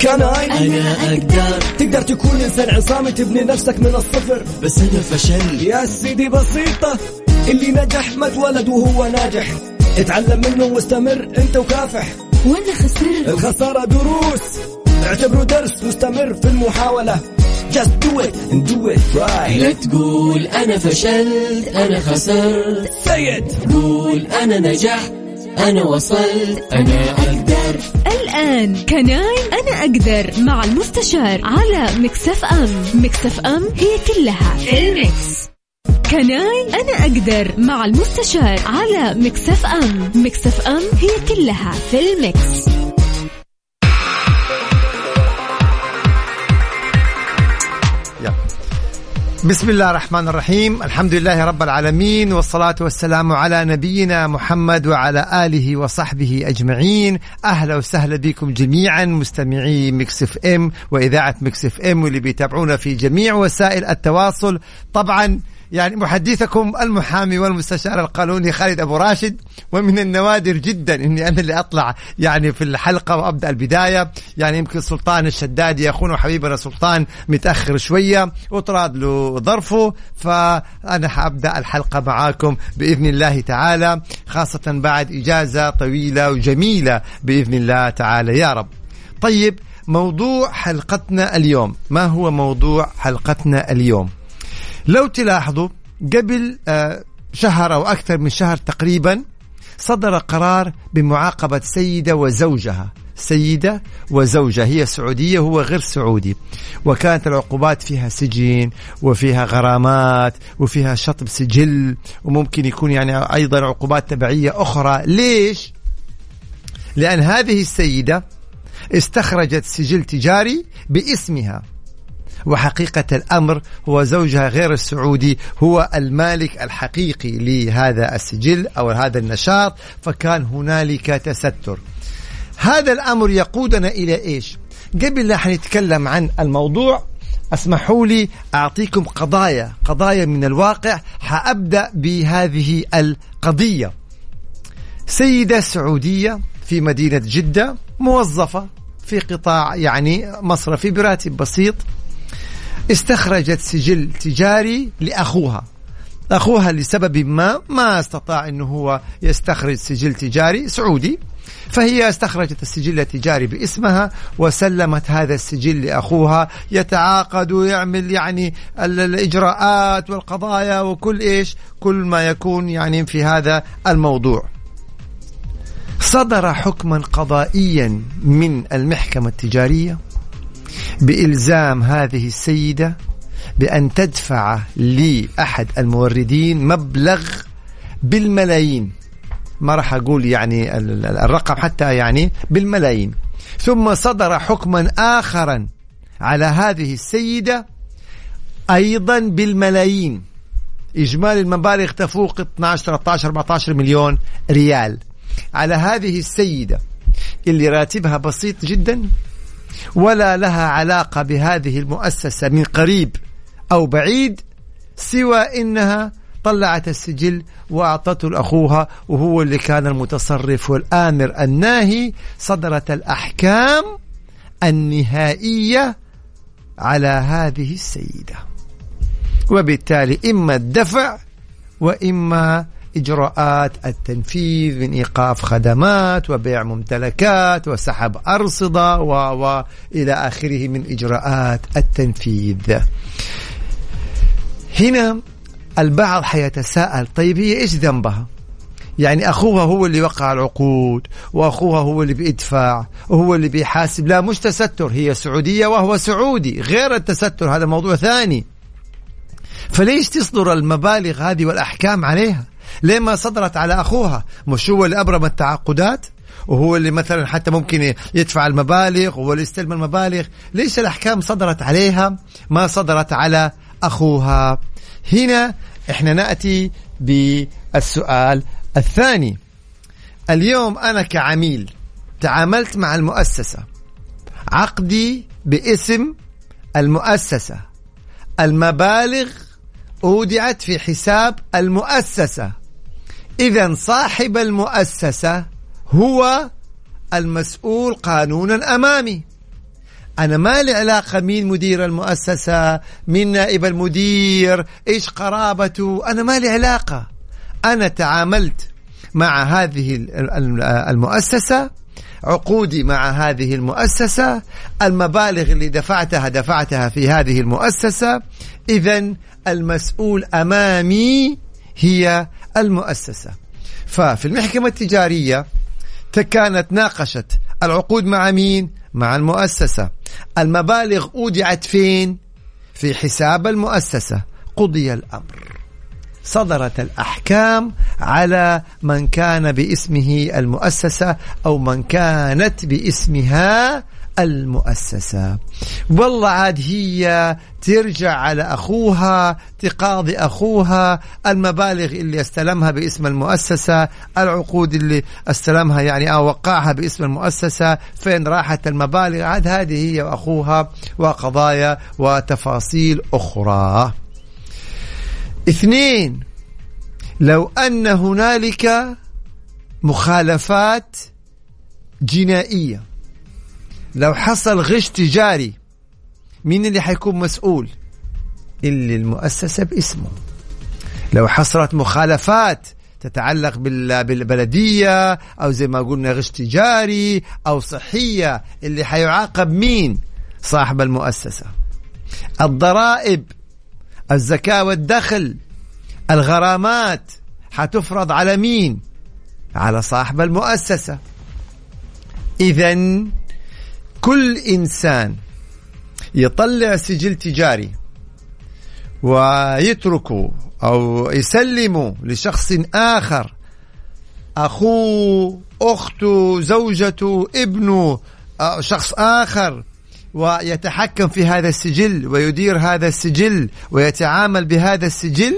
كمان أنا أقدر. تقدر تكون إنسان عصامي تبني نفسك من الصفر، بس أنا فشل يا سيدي بسيطة. اللي نجح ما اتولد وهو ناجح، اتعلم منه واستمر أنت وكافح. وأنا خسرت، الخسارة دروس، اعتبره درس مستمر في المحاولة. Just do it and do it right. لا تقول أنا فشلت أنا خسرت، say it. قول أنا نجحت أنا وصلت أنا أقدر. الآن كناي أنا أقدر مع المستشار على ميكس إف إم. ميكس إف إم هي كلها في الميكس. كناي أنا أقدر مع المستشار على ميكس إف إم. ميكس إف إم هي كلها في الميكس. بسم الله الرحمن الرحيم، الحمد لله رب العالمين، والصلاة والسلام على نبينا محمد وعلى آله وصحبه أجمعين. أهلا وسهلا بكم جميعا مستمعي ميكس إف إم وإذاعة ميكس إف إم، واللي بيتابعونا في جميع وسائل التواصل. طبعا يعني محدثكم المحامي والمستشار القانوني خالد أبو راشد، ومن النوادر جدا إني أنا اللي أطلع يعني في الحلقة وأبدأ البداية. يعني يمكن سلطان الشداد يا أخونا حبيبنا سلطان متأخر شوية وطراد له ظرفه، فأنا حأبدأ الحلقة معاكم بإذن الله تعالى، خاصة بعد إجازة طويلة وجميلة بإذن الله تعالى يا رب. طيب، موضوع حلقتنا اليوم، ما هو موضوع حلقتنا اليوم؟ لو تلاحظوا قبل شهر أو أكثر من شهر تقريبا صدر قرار بمعاقبة سيدة وزوجها، هي سعودية هو غير سعودي، وكانت العقوبات فيها سجن وفيها غرامات وفيها شطب سجل، وممكن يكون يعني أيضا عقوبات تبعية أخرى. ليش؟ لأن هذه السيدة استخرجت سجل تجاري باسمها، وحقيقة الأمر هو زوجها غير السعودي هو المالك الحقيقي لهذا السجل أو هذا النشاط، فكان هنالك تستر. هذا الأمر يقودنا إلى إيش؟ قبل لا حنتكلم عن الموضوع اسمحوا لي أعطيكم قضايا من الواقع. حأبدأ بهذه القضية. سيدة سعودية في مدينة جدة، موظفة في قطاع يعني مصرفي براتب بسيط، استخرجت سجل تجاري لأخوها. أخوها لسبب ما استطاع أنه هو يستخرج سجل تجاري سعودي، فهي استخرجت السجل التجاري باسمها وسلمت هذا السجل لأخوها يتعاقد ويعمل يعني الإجراءات والقضايا وكل إيش، كل ما يكون يعني في هذا الموضوع. صدر حكما قضائيا من المحكمة التجارية بإلزام هذه السيدة بأن تدفع لأحد الموردين مبلغ بالملايين، ما راح أقول يعني الرقم حتى، يعني بالملايين. ثم صدر حكما آخرا على هذه السيدة أيضا بالملايين، إجمالي المبالغ تفوق 12-13-14 مليون ريال على هذه السيدة اللي راتبها بسيط جدا ولا لها علاقة بهذه المؤسسة من قريب أو بعيد، سوى إنها طلعت السجل وأعطته لأخوها وهو اللي كان المتصرف والآمر الناهي. صدرت الأحكام النهائية على هذه السيدة، وبالتالي إما الدفع وإما إجراءات التنفيذ من إيقاف خدمات وبيع ممتلكات وسحب أرصدة وإلى آخره من إجراءات التنفيذ. هنا البعض حيتساءل، طيب هي إيش ذنبها؟ يعني أخوها هو اللي وقع العقود وأخوها هو اللي بيدفع وهو اللي بيحاسب، لا مش تستر، هي سعودية وهو سعودي، غير التستر هذا موضوع ثاني. فليش تصدر المبالغ هذه والأحكام عليها؟ ليه ما صدرت على أخوها؟ مش هو اللي أبرم التعاقدات وهو اللي مثلا حتى ممكن يدفع المبالغ وهو اللي يستلم المبالغ؟ ليش الأحكام صدرت عليها ما صدرت على أخوها؟ هنا إحنا نأتي بالسؤال الثاني. اليوم أنا كعميل تعاملت مع المؤسسة، عقدي باسم المؤسسة، المبالغ أودعت في حساب المؤسسة، إذن صاحب المؤسسة هو المسؤول قانونا أمامي. أنا ما لي علاقة مين مدير المؤسسة، مين نائب المدير، إيش قرابته، أنا ما لي علاقة. أنا تعاملت مع هذه المؤسسة، عقودي مع هذه المؤسسة، المبالغ اللي دفعتها في هذه المؤسسة، إذن المسؤول أمامي هي المؤسسة. ففي المحكمة التجارية كانت ناقشت العقود مع مين؟ مع المؤسسة. المبالغ أودعت فين؟ في حساب المؤسسة. قضي الأمر، صدرت الأحكام على من كان باسمه المؤسسة أو من كانت باسمها المؤسسة. والله عاد هي ترجع على أخوها، تقاضي أخوها، المبالغ اللي استلمها باسم المؤسسة، العقود اللي استلمها يعني أو وقعها باسم المؤسسة، فين راحت المبالغ؟ عاد هذه هي وأخوها وقضايا وتفاصيل أخرى. 2، لو أن هنالك مخالفات جنائية، لو حصل غش تجاري، مين اللي حيكون مسؤول؟ اللي المؤسسة باسمه. لو حصلت مخالفات تتعلق بالبلدية أو زي ما قلنا غش تجاري أو صحية، اللي حيعاقب مين؟ صاحب المؤسسة. الضرائب، الزكاة والدخل، الغرامات، حتفرض على مين؟ على صاحب المؤسسة. إذن كل إنسان يطلع سجل تجاري ويتركه أو يسلمه لشخص آخر، أخوه، أخته، زوجته، ابنه، شخص آخر، ويتحكم في هذا السجل ويدير هذا السجل ويتعامل بهذا السجل،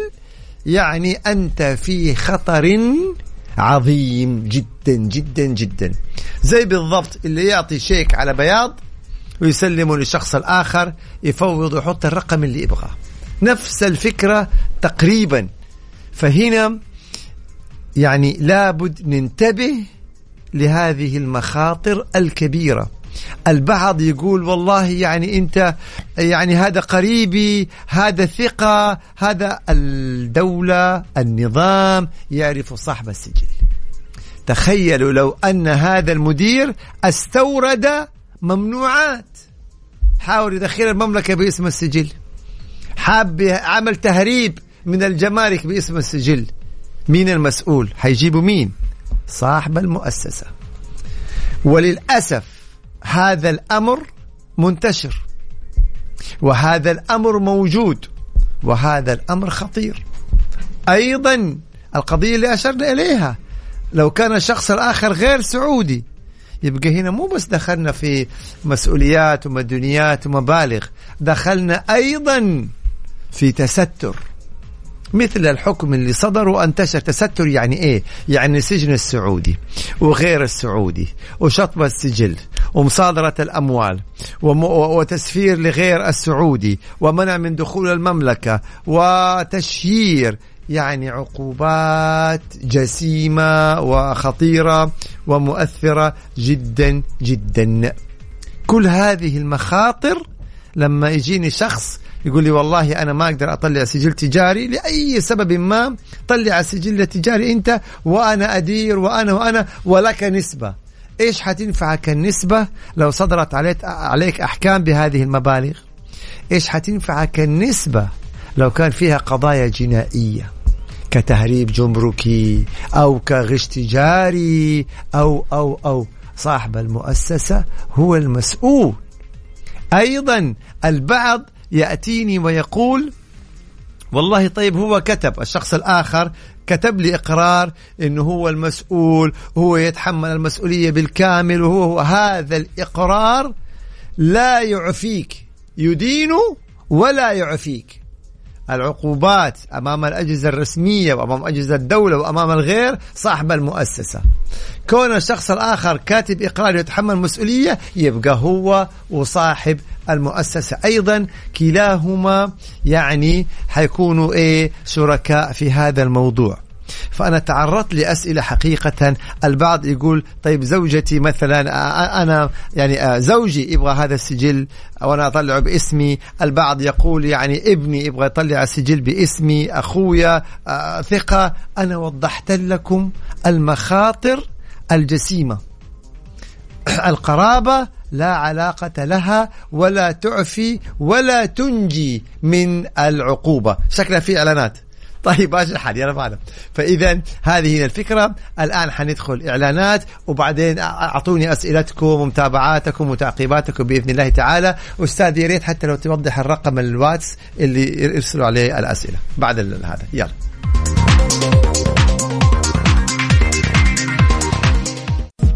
يعني أنت في خطر عظيم جدا جدا جدا. زي بالضبط اللي يعطي شيك على بياض ويسلمه لشخص الآخر، يفوض ويحط الرقم اللي يبغاه، نفس الفكرة تقريبا. فهنا يعني لابد ننتبه لهذه المخاطر الكبيرة. البعض يقول والله يعني أنت يعني هذا قريبي، هذا ثقة، هذا. الدولة، النظام يعرف صاحب السجل. تخيلوا لو أن هذا المدير استورد ممنوعات، حاول يدخل المملكة باسم السجل، حاب عمل تهريب من الجمارك باسم السجل، مين المسؤول؟ حيجيبوا مين؟ صاحب المؤسسة. وللأسف هذا الأمر منتشر، وهذا الأمر موجود، وهذا الأمر خطير. أيضا القضية اللي أشرنا إليها، لو كان الشخص الآخر غير سعودي، يبقى هنا مو بس دخلنا في مسؤوليات ومدنيات ومبالغ، دخلنا أيضا في تستر، مثل الحكم اللي صدر وانتشر. تستر يعني ايه؟ يعني سجن السعودي وغير السعودي وشطب السجل ومصادرة الأموال وتسفير لغير السعودي ومنع من دخول المملكة وتشيير، يعني عقوبات جسيمة وخطيرة ومؤثرة جدا جدا. كل هذه المخاطر لما يجيني شخص يقول لي والله أنا ما أقدر أطلع سجل تجاري لأي سبب ما، طلع سجل تجاري أنت وأنا أدير وأنا ولك نسبة. إيش حتنفعك النسبة لو صدرت عليك أحكام بهذه المبالغ؟ إيش حتنفعك النسبة لو كان فيها قضايا جنائية كتهريب جمركي أو كغش تجاري أو أو أو؟ صاحب المؤسسة هو المسؤول. أيضا البعض يأتيني ويقول والله طيب هو كتب، الشخص الآخر كتب لي إقرار إنه هو المسؤول، هو يتحمل المسؤولية بالكامل، وهو هذا الإقرار لا يعفيك، يدينه ولا يعفيك. العقوبات أمام الأجهزة الرسمية وأمام أجهزة الدولة وأمام الغير صاحب المؤسسة. كون الشخص الآخر كاتب إقرار يتحمل مسؤولية، يبقى هو وصاحب المؤسسة أيضا كلاهما يعني حيكونوا شركاء في هذا الموضوع. فأنا تعرضت لأسئلة حقيقة. البعض يقول طيب زوجتي مثلا، أنا يعني زوجي يبغى هذا السجل وأنا أطلعه باسمي، البعض يقول يعني ابني يبغى يطلع السجل باسمي، أخويا، ثقة. أنا وضحت لكم المخاطر الجسيمة. القرابة لا علاقة لها ولا تعفي ولا تنجي من العقوبة. شكلها في إعلانات. طيب ماشي الحال، أنا بعلم. فإذا هذه هي الفكرة. الآن حندخل إعلانات وبعدين أعطوني أسئلتكم ومتابعاتكم وتعقيباتكم بإذن الله تعالى. أستاذ يا ريت حتى لو توضح الرقم الواتس اللي يرسلوا عليه الأسئلة بعد هذا. يلا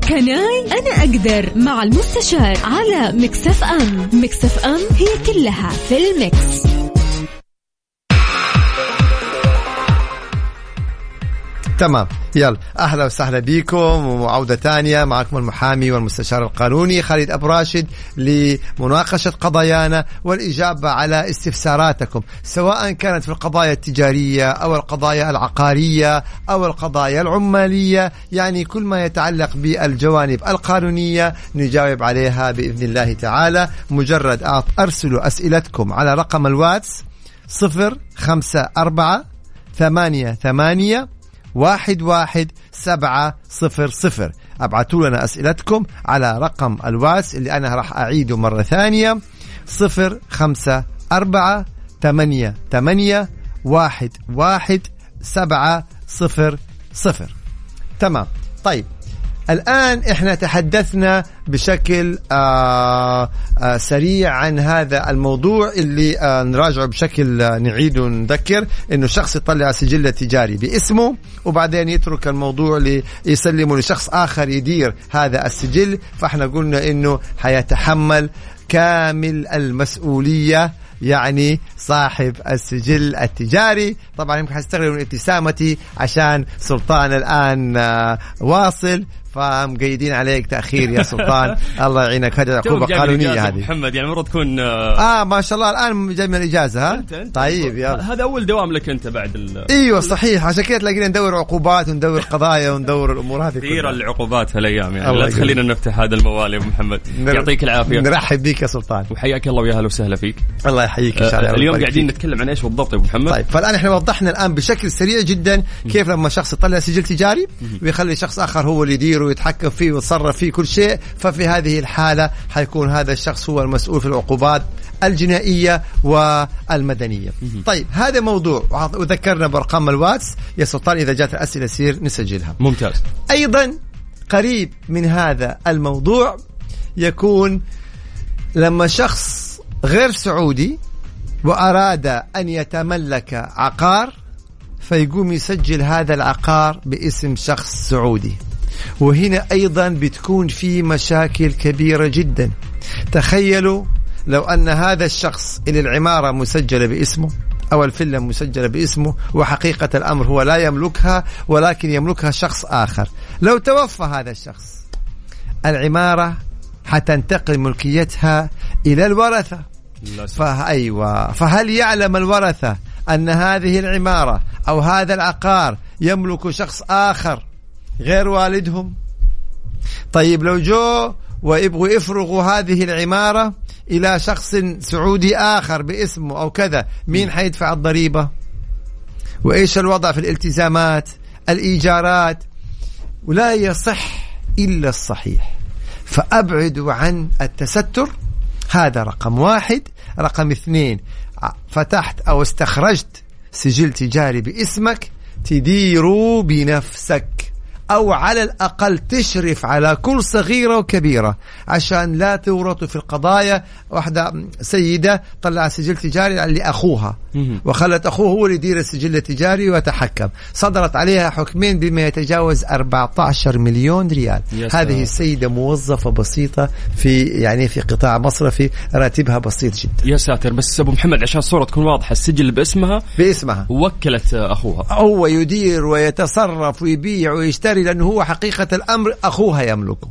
كناي أنا أقدر مع المستشار على ميكس إف إم. ميكس إف إم هي كلها في الميكس. تمام، يلا أهلا وسهلا بكم وعودة تانية معكم المحامي والمستشار القانوني خالد أبو راشد لمناقشة قضايانا والإجابة على استفساراتكم، سواء كانت في القضايا التجارية أو القضايا العقارية أو القضايا العمالية، يعني كل ما يتعلق بالجوانب القانونية نجاوب عليها بإذن الله تعالى. مجرد أرسلوا أسئلتكم على رقم الواتس 054-88-11700. أبعتوا لنا أسئلتكم على رقم الواتس اللي أنا راح أعيده مرة ثانية 054-88-11700. تمام. طيب الآن إحنا تحدثنا بشكل سريع عن هذا الموضوع اللي نراجعه بشكل نعيد ونذكر، إنه شخص يطلع سجل تجاري باسمه وبعدين يترك الموضوع ليسلمه لشخص آخر يدير هذا السجل، فإحنا قلنا إنه حيتحمل كامل المسؤولية يعني صاحب السجل التجاري. طبعا يمكن حستغرب من ابتسامتي عشان سلطان الآن واصل، فمقيدين عليك تأخير يا سلطان. الله يعينك، هذه عقوبة قانونية هذه محمد، يعني المفروض تكون ما شاء الله الآن جاي من الإجازة. ها أنت. طيب يلا، هذا أول دوام لك أنت بعد أيوة صحيح، عشان كده تلاقينا ندور عقوبات وندور قضايا وندور الأمور هذه كثيرة العقوبات هالأيام، يعني لا تخلينا نفتح هذا الموال يا محمد. يعطيك العافية، نرحب بك يا سلطان وحياك الله ويا هلا وسهلا فيك. الله يحييك. اليوم قاعدين نتكلم عن ايش بالضبط يا ابو محمد؟ طيب فالان احنا وضحنا الان بشكل سريع جدا كيف لما شخص يطلع سجل تجاري ويخلي شخص اخر هو اللي يديره ويتحكم فيه ويتصرف فيه كل شيء، ففي هذه الحاله حيكون هذا الشخص هو المسؤول في العقوبات الجنائيه والمدنيه. طيب هذا موضوع، وذكرنا برقم الواتس يا سلطان اذا جات الاسئله سير نسجلها. ممتاز. ايضا قريب من هذا الموضوع يكون لما شخص غير سعودي وأراد أن يتملك عقار فيقوم يسجل هذا العقار باسم شخص سعودي، وهنا أيضا بتكون في مشاكل كبيرة جدا. تخيلوا لو أن هذا الشخص اللي العمارة مسجلة باسمه أو الفيلا مسجلة باسمه وحقيقة الأمر هو لا يملكها ولكن يملكها شخص آخر، لو توفى هذا الشخص العمارة حتنتقل ملكيتها إلى الورثة. أيوة. فهل يعلم الورثة أن هذه العمارة أو هذا العقار يملك شخص آخر غير والدهم؟ طيب لو جو ويبغوا يفرغوا هذه العمارة إلى شخص سعودي آخر باسمه أو كذا، مين حيدفع الضريبة؟ وإيش الوضع في الالتزامات الإيجارات؟ ولا يصح إلا الصحيح، فأبعدوا عن التستر. هذا رقم واحد. رقم اثنين، فتحت أو استخرجت سجل تجاري باسمك تديره بنفسك، أو على الأقل تشرف على كل صغيرة وكبيرة عشان لا تورطوا في القضايا. واحدة سيدة طلع سجل تجاري لأخوها وخلت أخوه هو اللي يدير السجل التجاري ويتحكم، صدرت عليها حكمين بما يتجاوز 14 مليون ريال. هذه السيدة موظفة بسيطة في قطاع مصرفي، راتبها بسيط جدا. يا ساتر. بس أبو محمد عشان الصورة تكون واضحة، السجل باسمها وكلت أخوها، هو يدير ويتصرف ويبيع ويشتري لأنه هو حقيقة الأمر أخوها يملكه.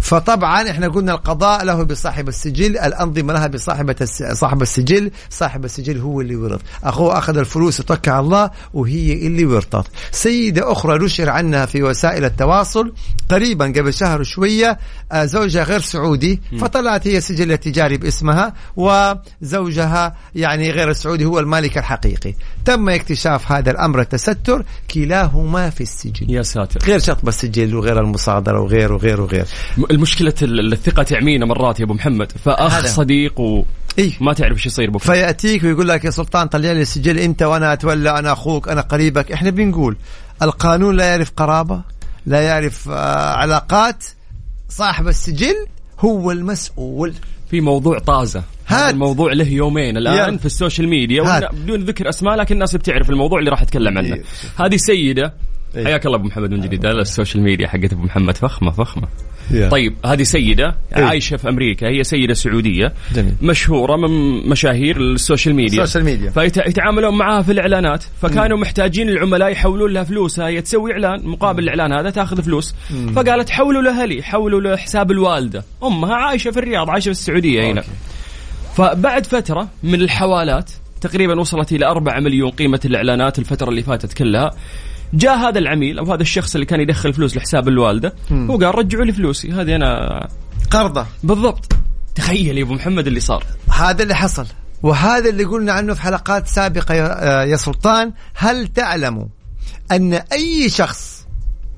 فطبعا احنا قلنا القضاء له بصاحب السجل, الأنظمة لها بصاحبة صاحب السجل. صاحب السجل هو اللي ورث, أخوه أخذ الفلوس وتوكل على الله وهي اللي ورثت. سيدة أخرى نشر عنها في وسائل التواصل قريبا قبل شهر شوية, زوجها غير سعودي, فطلعت هي سجلها التجاري باسمها وزوجها يعني غير سعودي هو المالك الحقيقي. تم اكتشاف هذا الأمر التستر, كلاهما في السجن. يا ساتر, غير شطب السجل وغير المصادرة وغير وغير وغير. المشكلة الثقة تعمينا مرات يا أبو محمد, فأخ صديق و إيه؟ ما تعرف ايش يصير بكره, فيأتيك ويقول لك يا سلطان طلع لي السجل انت وانا اتولى, انا اخوك انا قريبك. احنا بنقول القانون لا يعرف قرابة, لا يعرف علاقات. صاحب السجل هو المسؤول. في موضوع طازة, هذا الموضوع له يومين الآن في السوشيال ميديا بدون ذكر أسماء, لكن الناس بتعرف الموضوع اللي راح أتكلم عنه. هذه سيدة, حياك الله أبو محمد من جديد. السوشيال ميديا حقت أبو محمد فخمة فخمة. طيب هذه سيدة عايشة في أمريكا, هي سيدة سعودية مشهورة من مشاهير السوشيال ميديا, فيتعاملون معها في الإعلانات, فكانوا محتاجين العملاء يحولون لها فلوسها. هي تسوي إعلان, مقابل الإعلان هذا تأخذ فلوس, فقالت حولوا لها لي, حولوا لحساب الوالدة. أمها عايشة في الرياض, عايشة في السعودية هنا. فبعد فترة من الحوالات تقريبا وصلت إلى 4 مليون قيمة الإعلانات الفترة اللي فاتت كلها. جاء هذا العميل أو هذا الشخص اللي كان يدخل فلوس لحساب الوالدة وقال رجعوا لي فلوسي, هذه أنا قرضة بالضبط. تخيل يا أبو محمد اللي صار, هذا اللي حصل, وهذا اللي قلنا عنه في حلقات سابقة يا سلطان. هل تعلموا أن أي شخص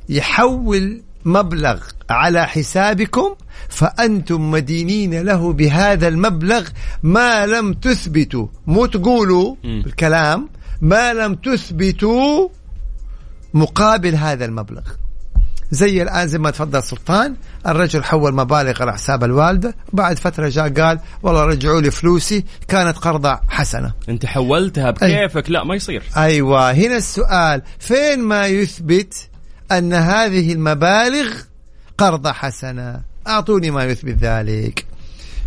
يحول مبلغ على حسابكم فأنتم مدينين له بهذا المبلغ ما لم تثبتوا, مو تقولوا بالكلام, ما لم تثبتوا مقابل هذا المبلغ. زي الآن زي ما تفضل سلطان, الرجل حول مبالغ على حساب الوالدة, بعد فترة جاء قال والله رجعوا لي فلوسي, كانت قرضة حسنة انت حولتها بكيفك. لا ما يصير. أيوة, هنا السؤال, فين ما يثبت أن هذه المبالغ قرضة حسنة؟ أعطوني ما يثبت ذلك.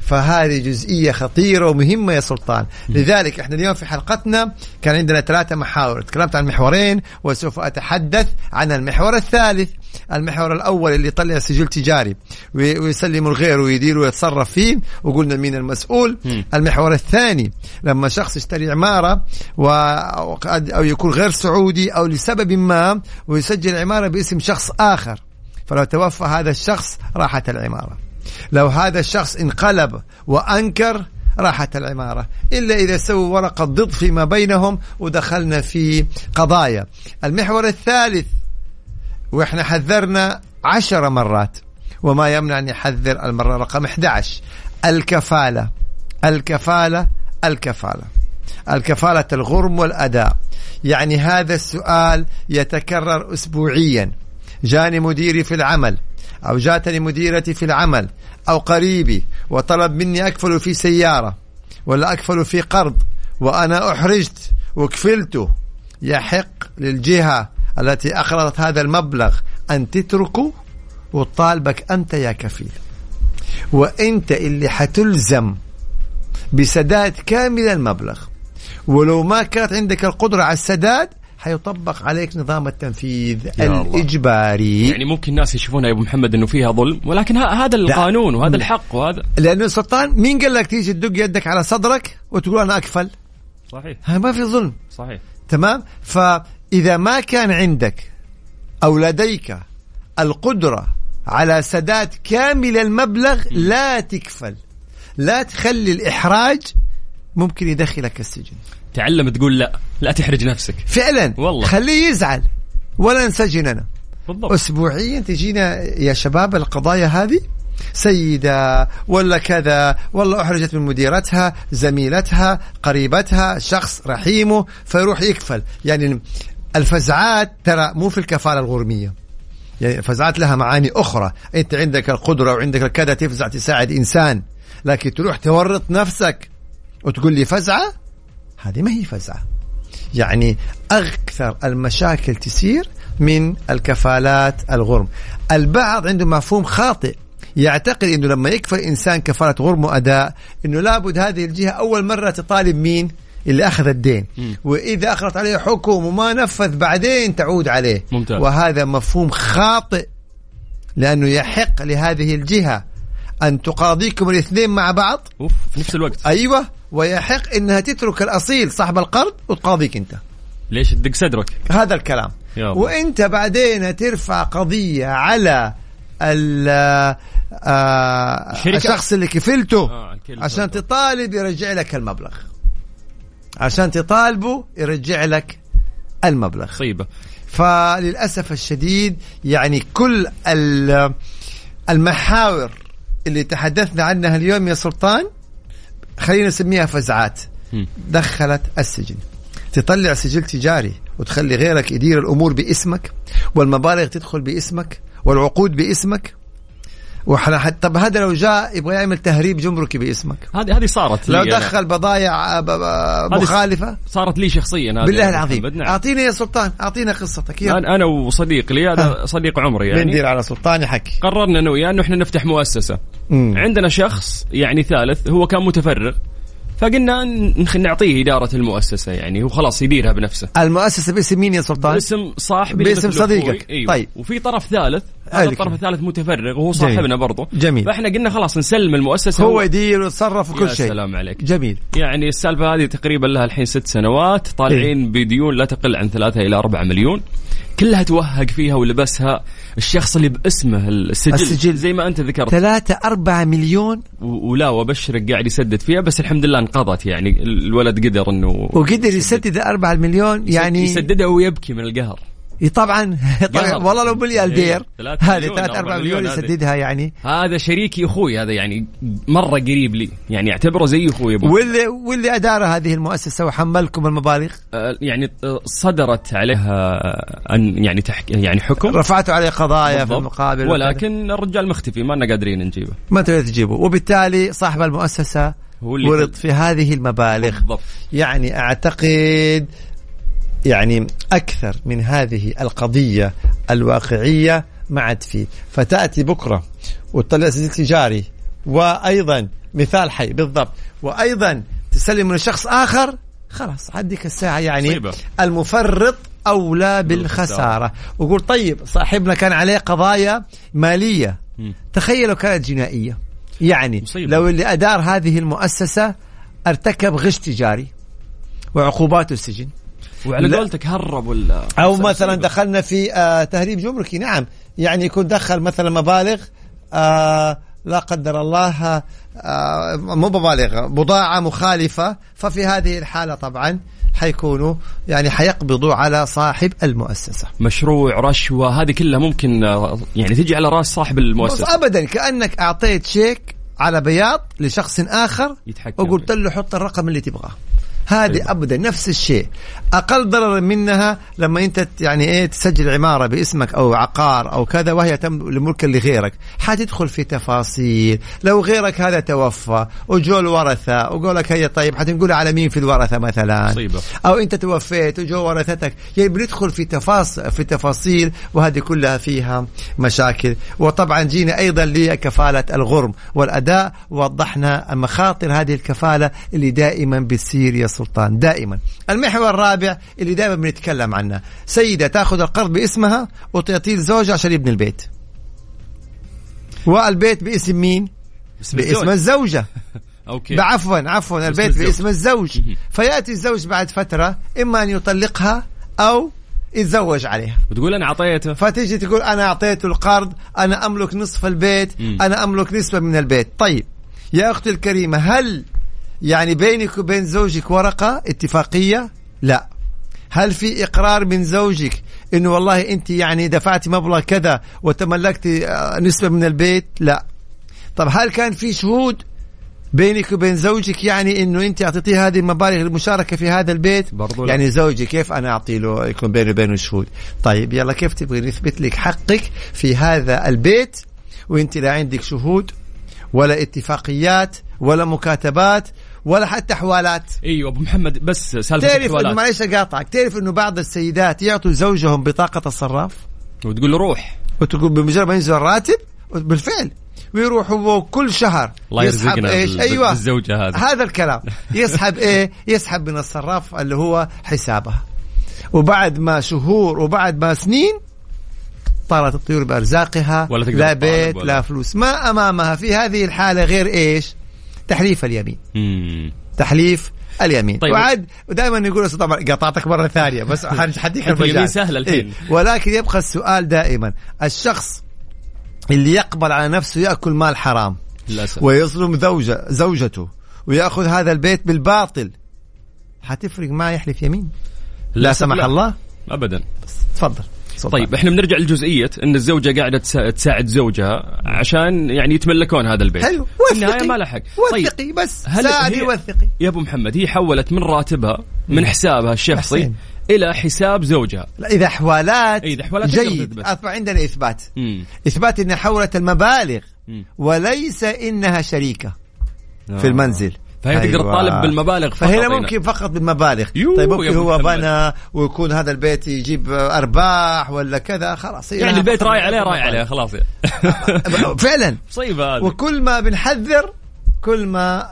فهذه جزئية خطيرة ومهمة يا سلطان. لذلك احنا اليوم في حلقتنا كان عندنا 3 محاور, تكلمت عن محورين وسوف أتحدث عن المحور الثالث. المحور الأول اللي طلع سجل تجاري ويسلم الغير ويدير ويتصرف فيه, وقلنا مين المسؤول. المحور الثاني لما شخص يشتري عمارة أو يكون غير سعودي أو لسبب ما ويسجل عمارة باسم شخص آخر, فلو توفى هذا الشخص راحت العمارة, لو هذا الشخص انقلب وأنكر راحت العمارة, إلا إذا سووا ورقة ضد فيما بينهم ودخلنا في قضايا. المحور الثالث, وإحنا حذرنا 10 مرات وما يمنع أن يحذر المرة رقم 11, الكفالة الكفالة الكفالة الكفالة الغرم والأداء. يعني هذا السؤال يتكرر أسبوعيا. جاني مديري في العمل أو جاتني مديرتي في العمل أو قريبي وطلب مني أكفله في سيارة ولا أكفله في قرض, وأنا أحرجت وكفلته. يحق للجهة التي أقرضت هذا المبلغ أن تتركه وتطالبك أنت يا كفيل, وأنت اللي حتلزم بسداد كامل المبلغ. ولو ما كانت عندك القدرة على السداد هيطبق عليك نظام التنفيذ الإجباري. يعني ممكن الناس يشوفون يا أبو محمد أنه فيها ظلم, ولكن هذا القانون وهذا الحق وهذا, لأنه سلطان مين قال لك تيجي تدق يدك على صدرك وتقول أنا أكفل؟ صحيح, ها ما في ظلم. صحيح تمام. فإذا ما كان عندك أو لديك القدرة على سداد كامل المبلغ لا تكفل, لا تخلي الإحراج ممكن يدخلك السجن. تعلم تقول لا, لا تحرج نفسك فعلا والله, خليه يزعل ولا نسجن. أنا بالضبط. أسبوعيا تجينا يا شباب القضايا هذه, سيدة ولا كذا والله أحرجت من مديرتها, زميلتها, قريبتها, شخص رحيمه, فيروح يكفل. يعني الفزعات ترى مو في الكفالة الغرمية, يعني الفزعات لها معاني أخرى. أنت عندك القدرة وعندك الكذا تفزع تساعد إنسان, لكن تروح تورط نفسك وتقول لي فزعة, هذه ما هي فزعة. يعني أكثر المشاكل تسير من الكفالات الغرم. البعض عنده مفهوم خاطئ, يعتقد أنه لما يكفل إنسان كفالة غرم وأداء أنه لابد هذه الجهة أول مرة تطالب مين اللي أخذ الدين, وإذا أخذت عليه حكم وما نفذ بعدين تعود عليه. ممتاز. وهذا مفهوم خاطئ. لأنه يحق لهذه الجهة أن تقاضيكم الاثنين مع بعض في نفس الوقت. أيوة. ويحق إنها تترك الأصيل صاحب القرض وتقاضيك أنت. ليش تدق صدرك هذا الكلام؟ وأنت بعدين ترفع قضية على الشخص اللي كفلته عشان تطالب يرجع لك المبلغ. عشان تطالبه يرجع لك المبلغ. صيبة. فللأسف الشديد يعني كل المحاور اللي تحدثنا عنها اليوم يا سلطان خلينا نسميها فزعات دخلت السجن. تطلع سجل تجاري وتخلي غيرك يدير الأمور باسمك والمبالغ تدخل باسمك والعقود باسمك. طب هذا لو جاء يبغى يعمل تهريب جمركي باسمك. هذه صارت لو دخل بضايع مخالفة صارت لي شخصيا بالله العظيم. أعطينا يا سلطان أعطينا قصتك. أنا وصديق لي هذا صديق عمري يعني بندير على سلطان يحكي. قررنا أنه يعني إحنا نفتح مؤسسة. عندنا شخص يعني ثالث هو كان متفرغ فقلنا نعطيه إدارة المؤسسة يعني هو خلاص يديرها بنفسه. المؤسسة باسم مين يا سلطان؟ باسم صاحبي باسم صديقك. أيوه. طيب وفي طرف ثالث هذا الطرف الثالث متفرغ وهو صاحبنا برضه. جميل. فإحنا قلنا خلاص نسلم المؤسسة هو يدير ويتصرف وكل شيء. السلام عليك. جميل. يعني السالفة هذه تقريبا لها الحين 6 سنوات طالعين بديون لا تقل عن 3 إلى 4 مليون كلها توهق فيها ولبسها الشخص اللي باسمه السجل زي ما أنت ذكرت 3-4 مليون ولا وبشرك قاعد يسدد فيها بس الحمد لله انقضت يعني الولد قدر إنه وقدر يسدد 4 مليون يعني يسدده ويبكي من القهر. طبعا والله لو ملياردير هذه 3-4 مليون يسددها يعني هذا شريكي أخوي هذا يعني مرة قريب لي يعني اعتبره زي أخوي. واللي أدار هذه المؤسسة وحملكم المبالغ يعني صدرت عليها أن يعني حكم رفعتوا عليه قضايا في المقابل ولكن الرجال مختفي ما لنا قادرين نجيبه ما تقدر تجيبه وبالتالي صاحب المؤسسة ورط في هذه المبالغ. بالضبط. يعني أعتقد يعني أكثر من هذه القضية الواقعية ما عاد فيه. فتأتي بكرة وتطلع سجل تجاري وأيضا مثال حي بالضبط وأيضا تسلم لشخص آخر خلاص عديك الساعة يعني صيبة. المفرط أولى بالخسارة. وقول طيب صاحبنا كان عليه قضايا مالية تخيلوا كانت جنائية يعني مصيبة. لو اللي أدار هذه المؤسسة ارتكب غش تجاري وعقوباته السجن وعلى قولتك هرب ولا أو مثلا دخلنا في تهريب جمركي. نعم يعني يكون دخل مثلا مبالغ لا قدر الله مو مبالغ بضاعة مخالفة ففي هذه الحالة طبعا حيكونوا يعني حيقبضوا على صاحب المؤسسة. مشروع رشوة هذه كلها ممكن يعني تجي على رأس صاحب المؤسسة أبدا. كأنك أعطيت شيك على بياض لشخص آخر وقلت له حط الرقم اللي تبغاه. هذه أبدا نفس الشيء. أقل ضرر منها لما أنت يعني إيه تسجل عمارة باسمك أو عقار أو كذا وهي تم لملك لغيرك حتدخل في تفاصيل. لو غيرك هذا توفى وجو الورثة وقولك هي طيب حتنقول على مين في الورثة مثلا صيبة. أو أنت توفيت وجو ورثتك يعني بندخل في تفاصيل وهذه كلها فيها مشاكل. وطبعا جينا أيضا لكفالة الغرم والأداء ووضحنا مخاطر هذه الكفالة اللي دائما بتصير يا سلطان دائما. المحور الرابع اللي دائما بنتكلم عنه سيدة تأخذ القرض باسمها وتعطيه زوجها عشان يبني البيت والبيت باسم مين؟ باسم الزوجة. أوكي. عفوا البيت باسم الزوج. فيأتي الزوج بعد فترة إما أن يطلقها أو يتزوج عليها وتقول أنا أعطيته فتيجي تقول أنا أعطيته القرض أنا أملك نصف البيت أنا أملك نسبة من البيت. طيب يا أختي الكريمة هل يعني بينك وبين زوجك ورقة اتفاقية؟ لا. هل في إقرار من زوجك إنه والله أنت يعني دفعتي مبلغ كذا وتملكت نسبة من البيت؟ لا. طب هل كان في شهود بينك وبين زوجك يعني إنه أنت أعطيتيه هذه المبالغ المشاركة في هذا البيت؟ برضو يعني زوجي كيف أنا أعطي له يكون بينه وبينه شهود؟ طيب يلا كيف تبغي نثبت لك حقك في هذا البيت وأنت لا عندك شهود ولا اتفاقيات ولا مكاتبات ولا حتى حوالات؟ ايوه ابو محمد بس سالفه حوالات. تعرف انه معليش اقاطعك تعرف انه بعض السيدات يعطوا زوجهم بطاقه الصراف وتقول له روح وتقول بمجرد ما ينزل الراتب بالفعل ويروحوا كل شهر يسحب ايش؟ ايوه الزوجه هذا الكلام يسحب ايه؟ يسحب من الصراف اللي هو حسابها. وبعد ما شهور وبعد ما سنين طارت الطيور بأرزاقها، لا بيت لا فلوس ما أمامها. في هذه الحالة غير إيش؟ تحليف اليمين. تحليف اليمين. طيب. وعد ودائما نقول طبعا قطعتك مرة ثانية بس حديك اليمين سهلة الحين. ولكن يبقى السؤال دائما، الشخص اللي يقبل على نفسه يأكل مال حرام للأسف ويظلم زوجته ويأخذ هذا البيت بالباطل، حتفرق ما يحلف يمين؟ لا سمح الله أبدا. تفضل. طيب احنا بنرجع لجزئية ان الزوجة قاعدة تساعد زوجها عشان يعني يتملكون هذا البيت. حلو. والنهاية ما لحق. وثقي بس. ساعدي وثقي. يا ابو محمد، هي حولت من راتبها من حسابها الشخصي حسين إلى حساب زوجها. لا إذا حوالات. جيد. عندنا إثبات. إثبات إن حولت المبالغ وليس إنها شريكة في المنزل. فهي أيوة. تقدر طالب بالمبالغ فقط. فهنا ممكن فقط بالمبالغ. طيب ممكن هو بنى ويكون هذا البيت يجيب أرباح ولا كذا خلاص. يعني البيت راي عليه خلاص. فعلا. صيبة. وكل ما بنحذر كل ما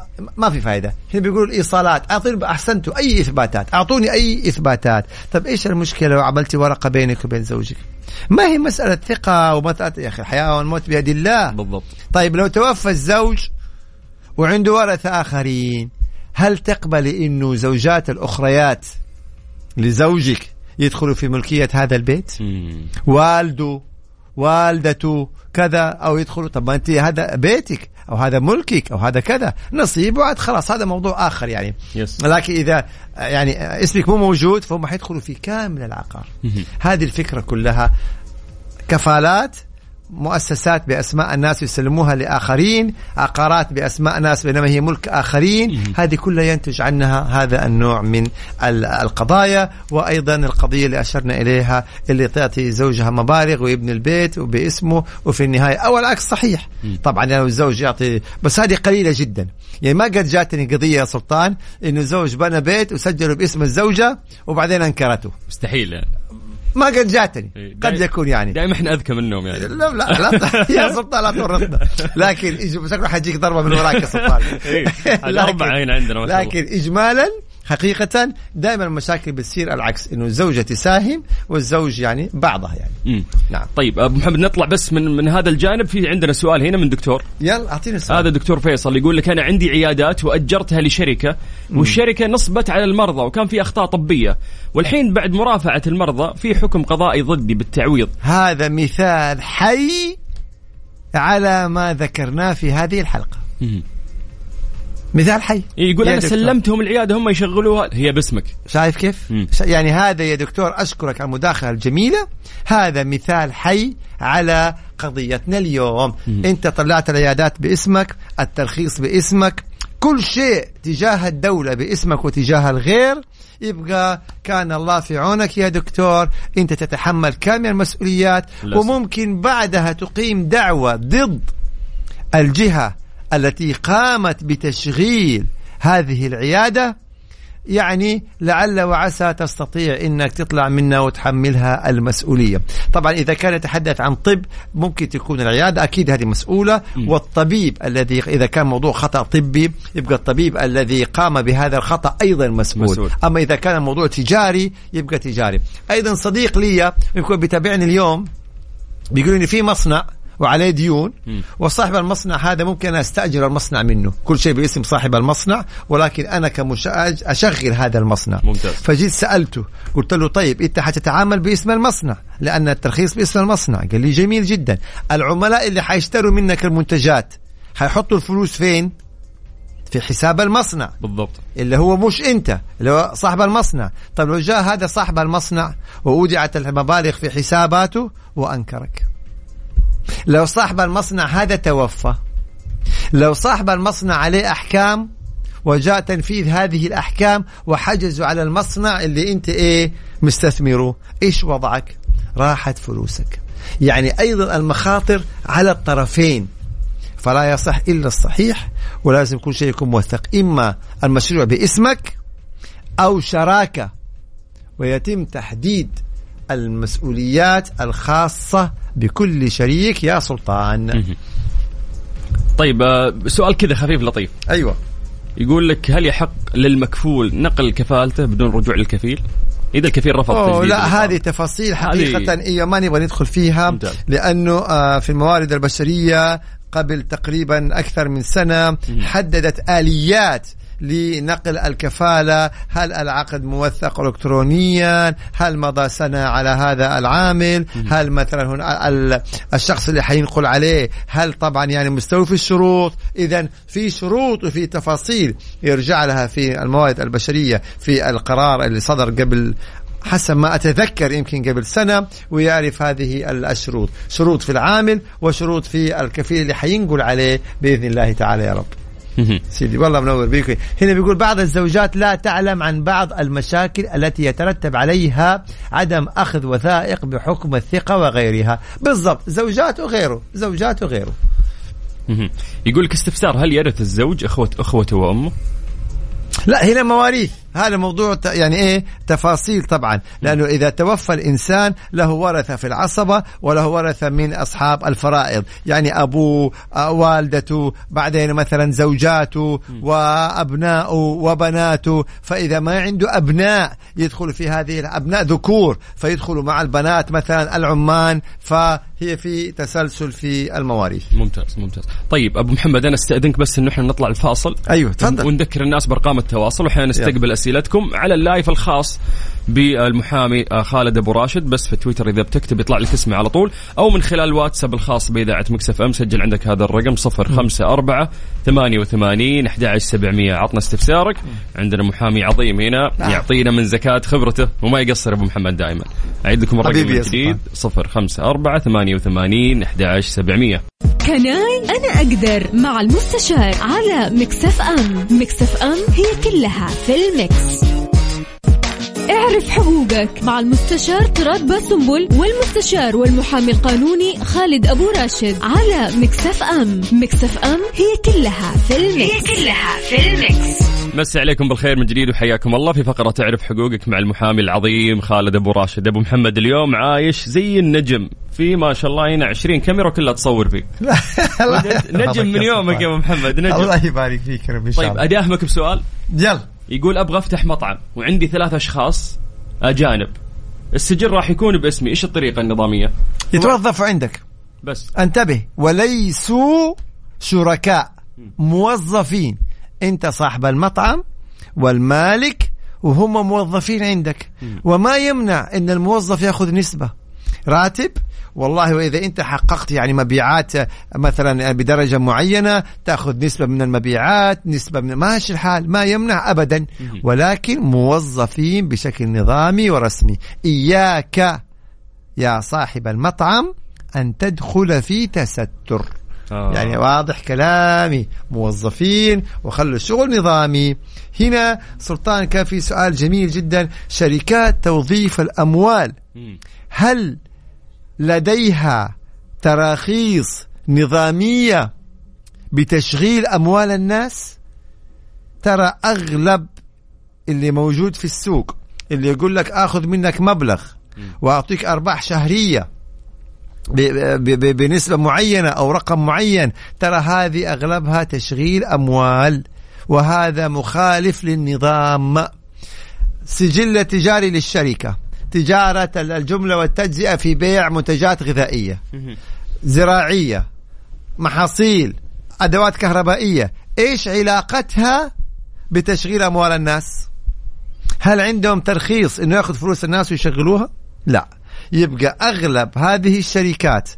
في فائدة. هنا بيقولوا الإيصالات، أعطوني أحسنتوا أي إثباتات، أعطوني أي إثباتات. طب إيش المشكلة لو عملتي ورقة بينك وبين زوجك؟ ما هي مسألة ثقة ومسألة يا أخي الحياة والموت بيد الله. بالضبط. طيب لو توفى الزوج وعنده ورثة آخرين، هل تقبل إنه زوجات الأخريات لزوجك يدخلوا في ملكية هذا البيت؟ والده والدته كذا أو يدخلوا؟ طب أنت هذا بيتك أو هذا ملكك أو هذا كذا نصيب وعد خلاص، هذا موضوع آخر يعني. لكن إذا يعني اسمك مو موجود فهم حيدخلوا في كامل العقار. هذه الفكرة كلها كفالات، مؤسسات بأسماء الناس يسلموها لآخرين، عقارات بأسماء الناس بينما هي ملك آخرين. هذه كلها ينتج عنها هذا النوع من القضايا. وأيضا القضية اللي أشرنا إليها اللي تعطي زوجها مبالغ ويبني البيت وباسمه وفي النهاية أو العكس صحيح. طبعا لو الزوج يعطي، بس هذه قليلة جدا يعني. ما قد جاتني قضية يا سلطان إنه زوج بنى بيت وسجله باسم الزوجة وبعدين أنكرته، مستحيل. ما قد جاتني، قد يكون يعني دائما احنا اذكى منهم يعني. لا يا سلطان لا تورطنا. لكن شكله حيجيك ضربه من وراك يا سلطان. الاربعه هنا عندنا ما شاء الله. لكن اجمالا حقيقه دائما المشاكل بتصير العكس، انه الزوجه تساهم والزوج يعني بعضها يعني. نعم. طيب ابو محمد نطلع بس من هذا الجانب. في عندنا سؤال هنا من دكتور، يلا اعطيني السؤال. هذا دكتور فيصل يقول لك انا عندي عيادات واجرتها لشركه والشركه نصبت على المرضى وكان في اخطاء طبيه، والحين بعد مرافعه المرضى في حكم قضائي ضدي بالتعويض. هذا مثال حي على ما ذكرناه في هذه الحلقه. مثال حي. يقول أنا سلمتهم العيادة هم يشغلوها هي باسمك. شايف كيف؟ يعني هذا يا دكتور أشكرك على المداخلة الجميلة. هذا مثال حي على قضيتنا اليوم. أنت طلعت العيادات باسمك، الترخيص باسمك، كل شيء تجاه الدولة باسمك وتجاه الغير. يبقى كان الله في عونك يا دكتور، أنت تتحمل كامل المسؤوليات. وممكن بعدها تقيم دعوة ضد الجهة التي قامت بتشغيل هذه العيادة. يعني لعل وعسى تستطيع إنك تطلع منها وتحملها المسؤولية. طبعا إذا كان يتحدث عن طب ممكن تكون العيادة أكيد هذه مسؤولة، والطبيب الذي إذا كان موضوع خطأ طبي يبقى الطبيب الذي قام بهذا الخطأ أيضا مسؤول. أما إذا كان الموضوع تجاري يبقى تجاري. أيضا صديق لي يمكن بيتابعني اليوم بيقول إن في مصنع وعليه ديون، وصاحب المصنع هذا ممكن أنا أستأجر المصنع منه، كل شيء باسم صاحب المصنع، ولكن أنا كمشاج أشغل هذا المصنع. ممتاز. فجيت سألته قلت له طيب أنت حتتعامل باسم المصنع لأن الترخيص باسم المصنع. قال لي جميل جدا، العملاء اللي حيشتروا منك المنتجات حيحطوا الفلوس فين؟ في حساب المصنع. بالضبط. اللي هو مش أنت، اللي هو صاحب المصنع. طب لو جاء هذا صاحب المصنع وأودعت المبالغ في حساباته وأنكرك. لو صاحب المصنع هذا توفى، لو صاحب المصنع عليه أحكام وجاء تنفيذ هذه الأحكام وحجزوا على المصنع اللي أنت إيه مستثمره، إيش وضعك؟ راحت فلوسك. يعني أيضا المخاطر على الطرفين، فلا يصح إلا الصحيح، ولازم كل شيء يكون موثق، إما المشروع باسمك أو شراكة، ويتم تحديد المسؤوليات الخاصة بكل شريك يا سلطان. طيب سؤال كذا خفيف لطيف. أيوة. يقول لك هل يحق للمكفول نقل كفالته بدون رجوع للكفيل؟ إذا الكثير رفض تجديد. لا هذه تفاصيل حقيقة إيه ما نبغى ندخل فيها ممتاز. لأنه في الموارد البشرية قبل تقريبا أكثر من سنة حددت آليات لنقل الكفالة. هل العقد موثق إلكترونيا؟ هل مضى سنة على هذا العامل؟ هل مثلا هنا الشخص اللي حينقل عليه هل طبعا يعني مستوفي الشروط؟ إذن في شروط وفي تفاصيل يرجع لها في الموارد البشرية في القرار اللي صدر قبل حسب ما أتذكر يمكن قبل سنة، ويعرف هذه الشروط، شروط في العامل وشروط في الكفيل اللي حينقل عليه بإذن الله تعالى يا رب. سيدي والله منور بيكي. هنا بيقول بعض الزوجات لا تعلم عن بعض المشاكل التي يترتب عليها عدم أخذ وثائق بحكم الثقة وغيرها. بالضبط، زوجات وغيره، زوجات وغيره. يقول لك استفسار، هل يرث الزوج أخوته وأمه؟ لا، هنا مواريث، هذا موضوع يعني إيه تفاصيل طبعا، لأنه إذا توفى الإنسان له ورثة في العصبة وله ورثة من أصحاب الفرائض، يعني أبوه والدته بعدين مثلا زوجاته وأبناؤه وبناته. فإذا ما عنده أبناء يدخل في هذه الأبناء ذكور، فيدخلوا مع البنات مثلا العمان، فهي في تسلسل في المواريث. ممتاز ممتاز. طيب أبو محمد أنا استأذنك بس إنه إحنا نطلع الفاصل. أيوة تفضل. ونذكر الناس برقم التواصل، وحين نستقبل أسئلتكم على اللايف الخاص بالمحامي خالد أبو راشد، بس في تويتر إذا بتكتب يطلع لك اسمه على طول، أو من خلال واتساب الخاص بإذاعة ميكس إف إم. سجل عندك هذا الرقم 054-88-11700. عطنا استفسارك، عندنا محامي عظيم هنا يعطينا من زكاة خبرته وما يقصر. أبو محمد دائما أعيد لكم الرقم الجديد 054-88-11700. كناي أنا أقدر مع المستشار على ميكس إف إم. ميكس إف إم هي كلها في الميكس. اعرف حقوقك مع المستشار طراد باسنبل والمستشار والمحامي القانوني خالد أبو راشد على ميكس إف إم. ميكس إف إم هي كلها في الميكس، هي كلها في الميكس. مسي عليكم بالخير من جديد وحياكم الله في فقرة تعرف حقوقك مع المحامي العظيم خالد أبو راشد. أبو محمد اليوم عايش زي النجم، في ما شاء الله هنا 20 كاميرا كلها تصور فيك. نجم من يومك يا أبو محمد، نجم. الله يبارك فيك رب إن شاء الله. طيب أداهمك بسؤال، يلا. يقول أبغى أفتح مطعم وعندي 3 أشخاص أجانب، السجل راح يكون باسمي، إيش الطريقة النظامية؟ يتوظفوا عندك بس، انتبه، وليسوا شركاء، موظفين. أنت صاحب المطعم والمالك وهم موظفين عندك، وما يمنع أن الموظف يأخذ نسبة راتب. والله وإذا أنت حققت يعني مبيعات مثلا بدرجة معينة تأخذ نسبة من المبيعات، نسبة من، ماشي الحال، ما يمنع أبدا، ولكن موظفين بشكل نظامي ورسمي. إياك يا صاحب المطعم أن تدخل في تستر. يعني واضح كلامي، موظفين وخلوا الشغل نظامي. هنا سلطان كان في سؤال جميل جدا، شركات توظيف الأموال هل لديها تراخيص نظامية بتشغيل أموال الناس؟ ترى أغلب اللي موجود في السوق اللي يقول لك آخذ منك مبلغ وأعطيك أرباح شهرية بنسبة معينة أو رقم معين، ترى هذه أغلبها تشغيل أموال، وهذا مخالف للنظام. سجل تجاري للشركة، تجارة الجملة والتجزئة في بيع منتجات غذائية، زراعية، محاصيل، أدوات كهربائية، إيش علاقتها بتشغيل أموال الناس؟ هل عندهم ترخيص إنه يأخذ فلوس الناس ويشغلوها؟ لا. يبقى أغلب هذه الشركات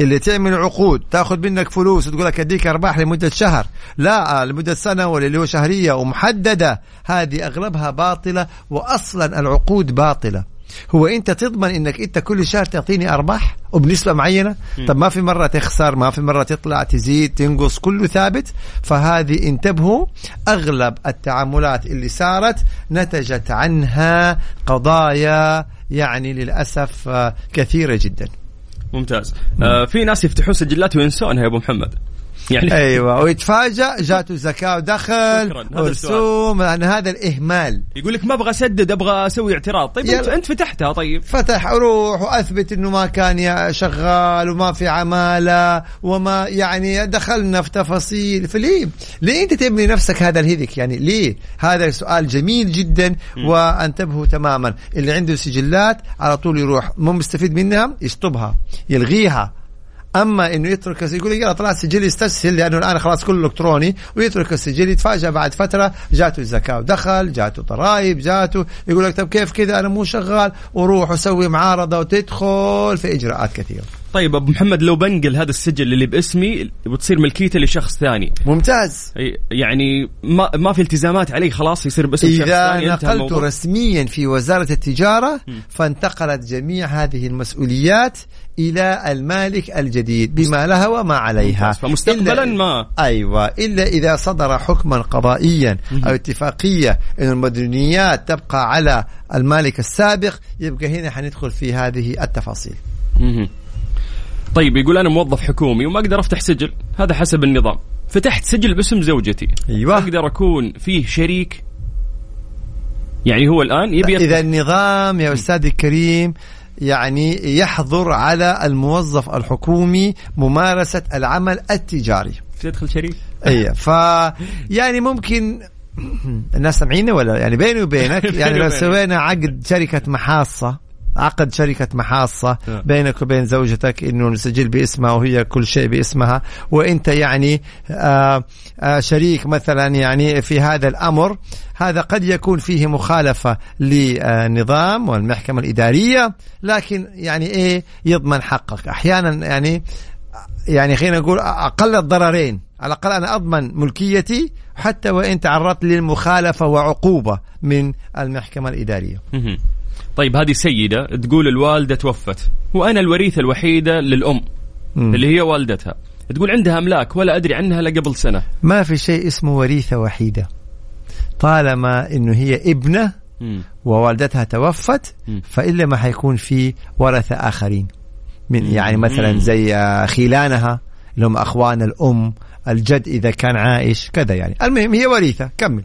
اللي تعمل عقود تأخذ منك فلوس وتقولك أديك أرباح لمدة شهر، لا، لمدة سنة، ولا اللي هو شهرية ومحددة، هذه أغلبها باطلة. وأصلا العقود باطلة. هو أنت تضمن أنك أنت كل شهر تعطيني أرباح وبنسبة معينة؟ طب ما في مرة تخسر، ما في مرة تطلع، تزيد، تنقص، كله ثابت. فهذه انتبهوا، أغلب التعاملات اللي صارت نتجت عنها قضايا يعني للأسف كثيرة جدا. ممتاز. في ناس يفتحوا سجلات وينسونها يا أبو محمد. يعني ايوه ويتفاجأ جاته زكاة ودخل ورسوم. يعني هذا الإهمال. يقول لك ما ابغى اسدد ابغى اسوي اعتراض. طيب انت فتحتها. طيب فتح اروح واثبت انه ما كان شغال وما في عمالة وما يعني دخلنا في تفاصيل. فليه ليه انت تبني نفسك هذا الهذك يعني ليه؟ هذا سؤال جميل جدا وانتبهوا تماما. اللي عنده سجلات على طول يروح مو مستفيد منها يشطبها يلغيها. اما انه يترك يقول يلا طلع سجلي استسهل لانه الان خلاص كله الكتروني ويترك السجل يتفاجأ بعد فتره جاته الزكاه ودخل جاته ضرائب جاته يقول لك طب كيف كذا انا مو شغال وروح وسوي معارضه وتدخل في اجراءات كثيره. طيب ابو محمد لو بنقل هذا السجل اللي باسمي بتصير ملكيته لشخص ثاني. ممتاز. يعني ما في التزامات عليه خلاص يصير باسم شخص ثاني. إذا نقلته رسميا في وزارة التجارة فانتقلت جميع هذه المسؤوليات إلى المالك الجديد بما لها وما عليها. فمستقبلا ما أيوة إلا إذا صدر حكما قضائيا أو اتفاقية أن المدنيات تبقى على المالك السابق يبقى هنا حندخل في هذه التفاصيل. طيب يقول أنا موظف حكومي وما أقدر أفتح سجل. هذا حسب النظام. فتحت سجل باسم زوجتي. أيوة. أقدر أكون فيه شريك؟ يعني هو الآن يبي إذا النظام يا أستاذ الكريم يعني يحظر على الموظف الحكومي ممارسة العمل التجاري. تدخل شريك. أيه فيعني ممكن الناس سمعينه ولا يعني بيني وبينك يعني لو سوينا عقد شركة محاصة عقد شركة محاصة بينك وبين زوجتك إنه نسجل باسمها وهي كل شيء باسمها وأنت يعني شريك مثلا يعني في هذا الأمر. هذا قد يكون فيه مخالفة للنظام والمحكمة الإدارية لكن يعني إيه يضمن حقك أحيانا يعني خلينا نقول أقل الضررين. على الأقل أنا أضمن ملكيتي حتى وإن تعرضت للمخالفة وعقوبة من المحكمة الإدارية. طيب هذه سيدة تقول الوالدة توفت وأنا الوريثة الوحيدة للأم اللي هي والدتها. تقول عندها أملاك ولا أدري عنها لقبل سنة. ما في شيء اسمه وريثة وحيدة طالما إنه هي ابنة ووالدتها توفت فإلا ما حيكون في ورثة آخرين من يعني مثلا زي خلانها اللي هم أخوان الأم الجد إذا كان عائش كذا. يعني المهم هي وريثة. كمل.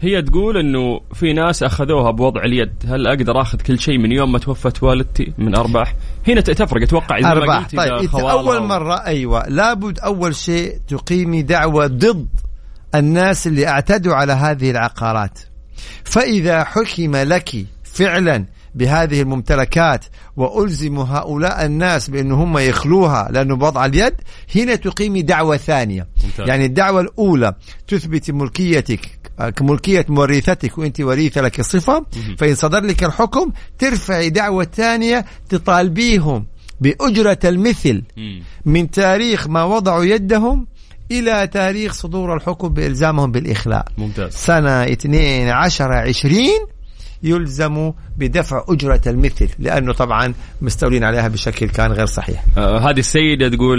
هي تقول أنه في ناس أخذوها بوضع اليد. هل أقدر أخذ كل شيء من يوم ما توفت والدتي من أرباح؟ هنا تفرق أتوقع إذا ما قلت طيب أول مرة. أيوة لابد أول شيء تقيمي دعوة ضد الناس اللي اعتدوا على هذه العقارات. فإذا حكم لك فعلا بهذه الممتلكات وألزم هؤلاء الناس بأن هم يخلوها لأنه بوضع اليد هنا تقيمي دعوة ثانية. يعني الدعوة الأولى تثبت ملكيتك كملكية مورثتك وانت وريثة لك الصفة. فإن صدر لك الحكم ترفع دعوة ثانية تطالبيهم بأجرة المثل من تاريخ ما وضعوا يدهم إلى تاريخ صدور الحكم بإلزامهم بالإخلاء. ممتاز. سنة 12-20 يلزموا بدفع أجرة المثل لأنه طبعا مستولين عليها بشكل كان غير صحيح. هذه السيدة تقول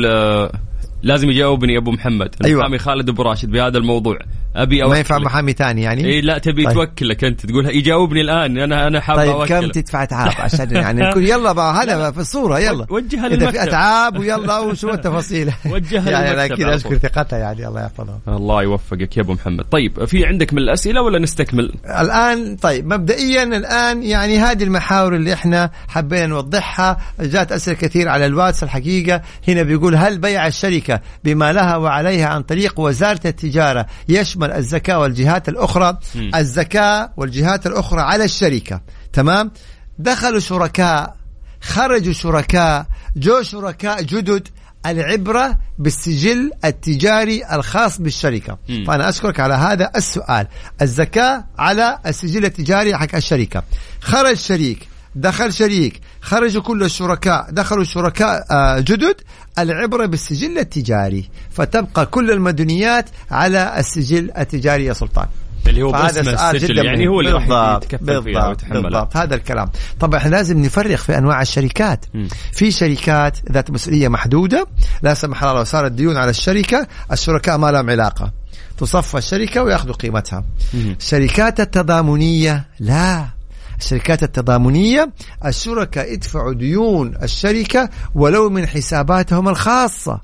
لازم يجاوبني أبو محمد المحامي. أيوة. خالد أبو راشد بهذا الموضوع أبي ما ينفع محامي تاني يعني إيه لا تبي طيب. توكلك أنت تقولها يجاوبني الآن أنا حاب طيب أوكله. كم تدفع تعب عشان يعني نقول يلا بقى هذا في الصورة يلا وجهها إذا في أتعاب ويلا وشو التفاصيل وجهها يعني أكيد أشكر ثقتها يعني الله يحفظها. الله يوفقك يا أبو محمد. طيب في عندك من الأسئلة ولا نستكمل الآن؟ طيب مبدئيا الآن يعني هذه المحاور اللي إحنا حبينا نوضحها. جات أسئلة كثير على الواتس الحقيقة. هنا بيقول هل بيع الشركة بما لها وعليها عن طريق وزارة التجارة يشمل الزكاة والجهات الأخرى؟ الزكاة والجهات الأخرى على الشركة. تمام. دخلوا شركاء خرجوا شركاء جو شركاء جدد. العبرة بالسجل التجاري الخاص بالشركة. فأنا أشكرك على هذا السؤال. الزكاة على السجل التجاري حق الشركة. خرج شريك دخل شريك خرجوا كل الشركاء دخلوا شركاء جدد. العبرة بالسجل التجاري فتبقى كل المدنيات على السجل التجاري يا سلطان اللي هو باسم السجل يعني هو اللي راح يتكفل فيها ويتحملها. هذا الكلام طبعا احنا لازم نفرق في انواع الشركات. في شركات ذات مسؤولية محدودة لا سمح الله لو صارت ديون على الشركة الشركاء ما لهم علاقة تصفى الشركة ويأخذوا قيمتها. الشركات التضامنية لا. الشركات التضامنية الشركاء يدفعوا ديون الشركة ولو من حساباتهم الخاصة.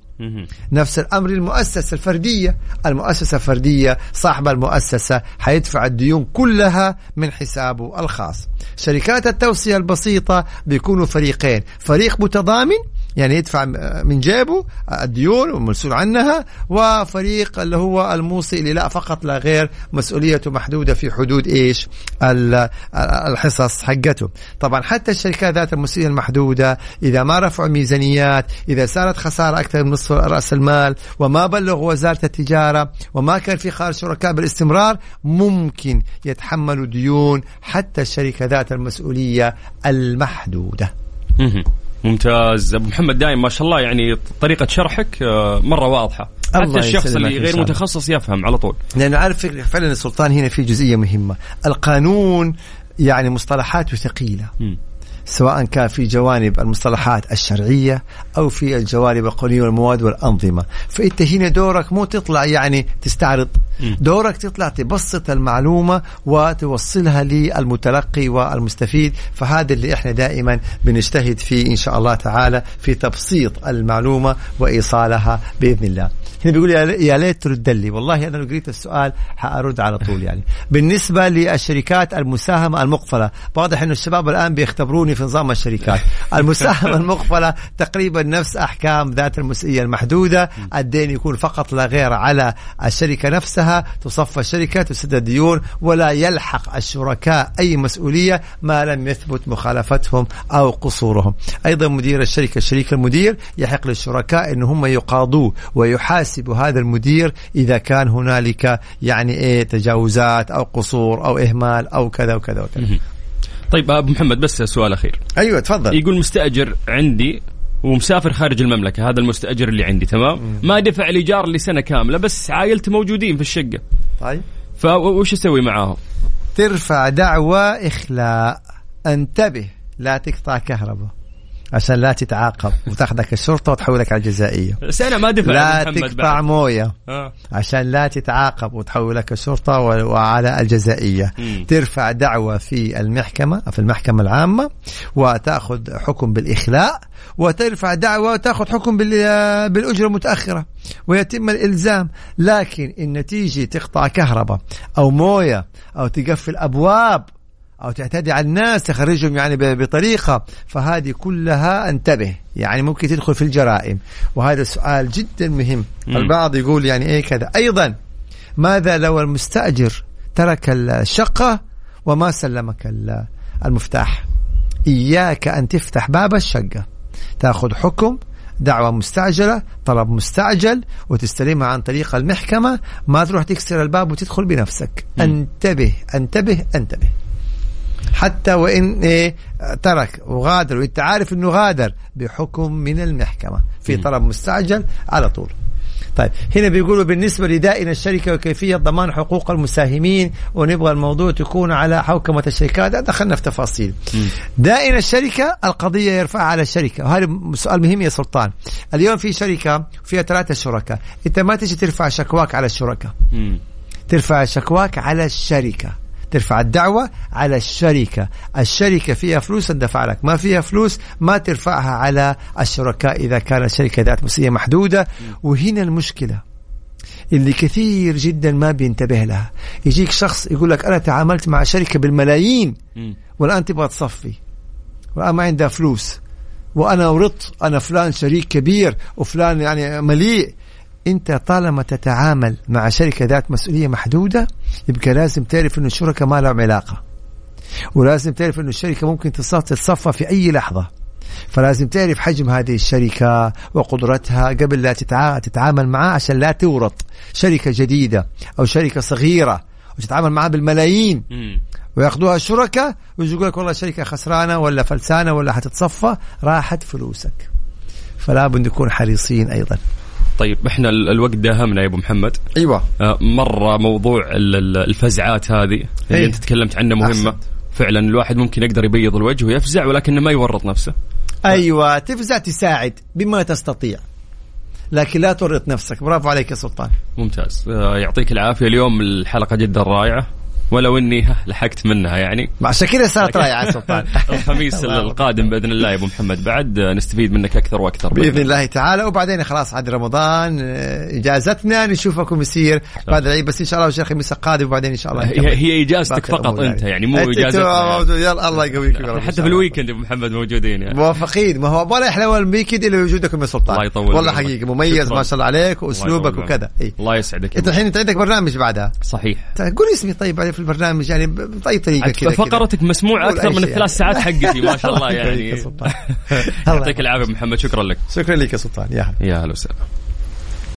نفس الأمر المؤسسة الفردية، المؤسسة الفردية صاحب المؤسسة حيدفع الديون كلها من حسابه الخاص. شركات التوصية البسيطة بيكونوا فريقين، فريق متضامن يعني يدفع من جيبه الديون ومسؤول عنها، وفريق اللي هو الموصي اللي لا فقط لا غير، مسؤوليته محدودة في حدود إيش الحصص حقته. طبعا حتى الشركات ذات المسؤولية المحدودة إذا ما رفعوا ميزانيات، إذا صارت خسارة أكثر من نصف رأس المال، وما بلغ وزارة التجارة، وما كان في خارج شركاء بالاستمرار، ممكن يتحملوا ديون حتى الشركة ذات المسؤولية المحدودة. ممتاز أبو محمد، دائم ما شاء الله يعني طريقة شرحك مرة واضحة، حتى الشخص اللي غير متخصص يفهم على طول، لأنه عارف فعلا السلطان هنا في جزئية مهمة. القانون يعني مصطلحاته ثقيلة، سواء كان في جوانب المصطلحات الشرعية أو في الجوانب القانونية والمواد والأنظمة. فأنت هنا دورك مو تطلع يعني تستعرض، دورك تطلع تبسط المعلومة وتوصلها للمتلقي والمستفيد. فهذا اللي احنا دائما بنجتهد فيه إن شاء الله تعالى، في تبسيط المعلومة وإيصالها بإذن الله. هنا بيقول يا ليت ترد لي، والله أنا لو قريت السؤال حأرد على طول. يعني بالنسبة للشركات المساهمة المقفلة، واضح إنه الشباب الآن بيختبروني في نظام الشركات. المساهمة المقفلة تقريبا نفس أحكام ذات المسؤولية المحدودة، الدين يكون فقط لا غير على الشركة نفسها، تصفى الشركة، تسد الديون، ولا يلحق الشركاء أي مسؤولية ما لم يثبت مخالفتهم أو قصورهم. أيضا مدير الشركة، الشريك المدير، يحق للشركاء إن هم يقاضوه ويحاسبوا هذا المدير إذا كان هنالك يعني تجاوزات أو قصور أو إهمال أو كذا وكذا وكذا. طيب أبو محمد، بس سؤال أخير. أيوة تفضل. يقول مستأجر عندي ومسافر خارج المملكة، هذا المستأجر اللي عندي، تمام، ما دفع الإيجار لسنة كاملة، بس عائلته موجودين في الشقة. طيب فوش أسوي معاهم؟ ترفع دعوى إخلاء. انتبه لا تقطع كهرباء عشان لا تتعاقب وتاخذك الشرطة وتحولك على الجزائية. سنة ما دفع. لا تقطع موية عشان لا تتعاقب وتحولك الشرطة وعلى الجزائية. ترفع دعوة في المحكمة، في المحكمة العامة، وتأخذ حكم بالإخلاء، وترفع دعوة وتأخذ حكم بالأجرة متأخرة ويتم الإلزام. لكن النتيجة تقطع كهرباء أو موية أو تقفل أبواب أو تعتدي على الناس، تخرجهم يعني بطريقة، فهذه كلها انتبه، يعني ممكن تدخل في الجرائم. وهذا سؤال جدا مهم. البعض يقول يعني إيه كذا. أيضا ماذا لو المستأجر ترك الشقة وما سلمك المفتاح؟ إياك أن تفتح باب الشقة، تأخذ حكم دعوة مستعجلة، طلب مستعجل، وتستلمها عن طريق المحكمة. ما تروح تكسر الباب وتدخل بنفسك. انتبه انتبه انتبه. حتى وإن ترك وغادر، وإنت عارف أنه غادر بحكم من المحكمة في طلب مستعجل على طول. طيب هنا بيقولوا بالنسبة لدائن الشركة وكيفية ضمان حقوق المساهمين، ونبغى الموضوع تكون على حوكمة الشركات. دخلنا في تفاصيل. دائن الشركة القضية يرفعها على الشركة، وهذا سؤال مهم يا سلطان. اليوم في شركة فيها 3 شركاء، أنت ما تجي ترفع شكواك على الشركة، ترفع شكواك على الشركة، ترفع الدعوة على الشركة. الشركة فيها فلوس تدفع لك، ما فيها فلوس ما ترفعها على الشركاء إذا كانت الشركة ذات مسؤولية محدودة. وهنا المشكلة اللي كثير جدا ما بينتبه لها. يجيك شخص يقول لك أنا تعاملت مع شركة بالملايين والآن تبغى تصفي، والآن ما عندها فلوس، وأنا ورط، أنا فلان شريك كبير وفلان يعني مليء. أنت طالما تتعامل مع شركة ذات مسؤولية محدودة يبقى لازم تعرف أن الشركة ما لهم علاقة، ولازم تعرف أن الشركة ممكن تتصفى في أي لحظة. فلازم تعرف حجم هذه الشركة وقدرتها قبل لا تتعامل معها، عشان لا تورط شركة جديدة أو شركة صغيرة وتتعامل معها بالملايين ويأخذوها الشركة ويقول لك والله شركة خسرانة ولا فلسانة ولا حتتصفى، راحت فلوسك. فلا بد نكون حريصين أيضا. طيب احنا الوقت داهمنا يا ابو محمد. ايوه مره موضوع الفزعات هذه اللي انت تكلمت عنها مهمه. أحسن. فعلا الواحد ممكن يقدر يبيض الوجه ويفزع ولكنه ما يورط نفسه. ايوه تفزع، تساعد بما تستطيع لكن لا تورط نفسك. برافو عليك يا سلطان. ممتاز. يعطيك العافيه. اليوم الحلقه جدا رائعه ولو اني لحقت منها يعني. عشان كذا السنه رايعه يا سلطان. الخميس القادم باذن الله يا ابو محمد بعد نستفيد منك اكثر واكثر باذن الله تعالى. وبعدين خلاص عاد رمضان اجازتنا نشوفكم يصير بعد العيد بس ان شاء الله وشيخ الخميس القادم. وبعدين ان شاء الله هي اجازتك فقط انت يعني مو اجازتنا. يلا الله يقويك. حتى في الويكند ابو محمد موجودين يعني موافقين. ما هو ولا احلى الويكند اللي وجودكم يا سلطان والله حقيقه مميز ما شاء الله عليك واسلوبك وكذا. الله يسعدك. انت الحين انت عندك برنامج بعدها صحيح؟ قول اسمي طيب في البرنامج يعني بأي طريقة كذا. فقرتك مسموعة أكثر من 3 ساعات حقتي ما شاء الله يعني. يعطيك العافية محمد. شكرا لك. شكرا لك يا سلطان. يا هلا وسهلا.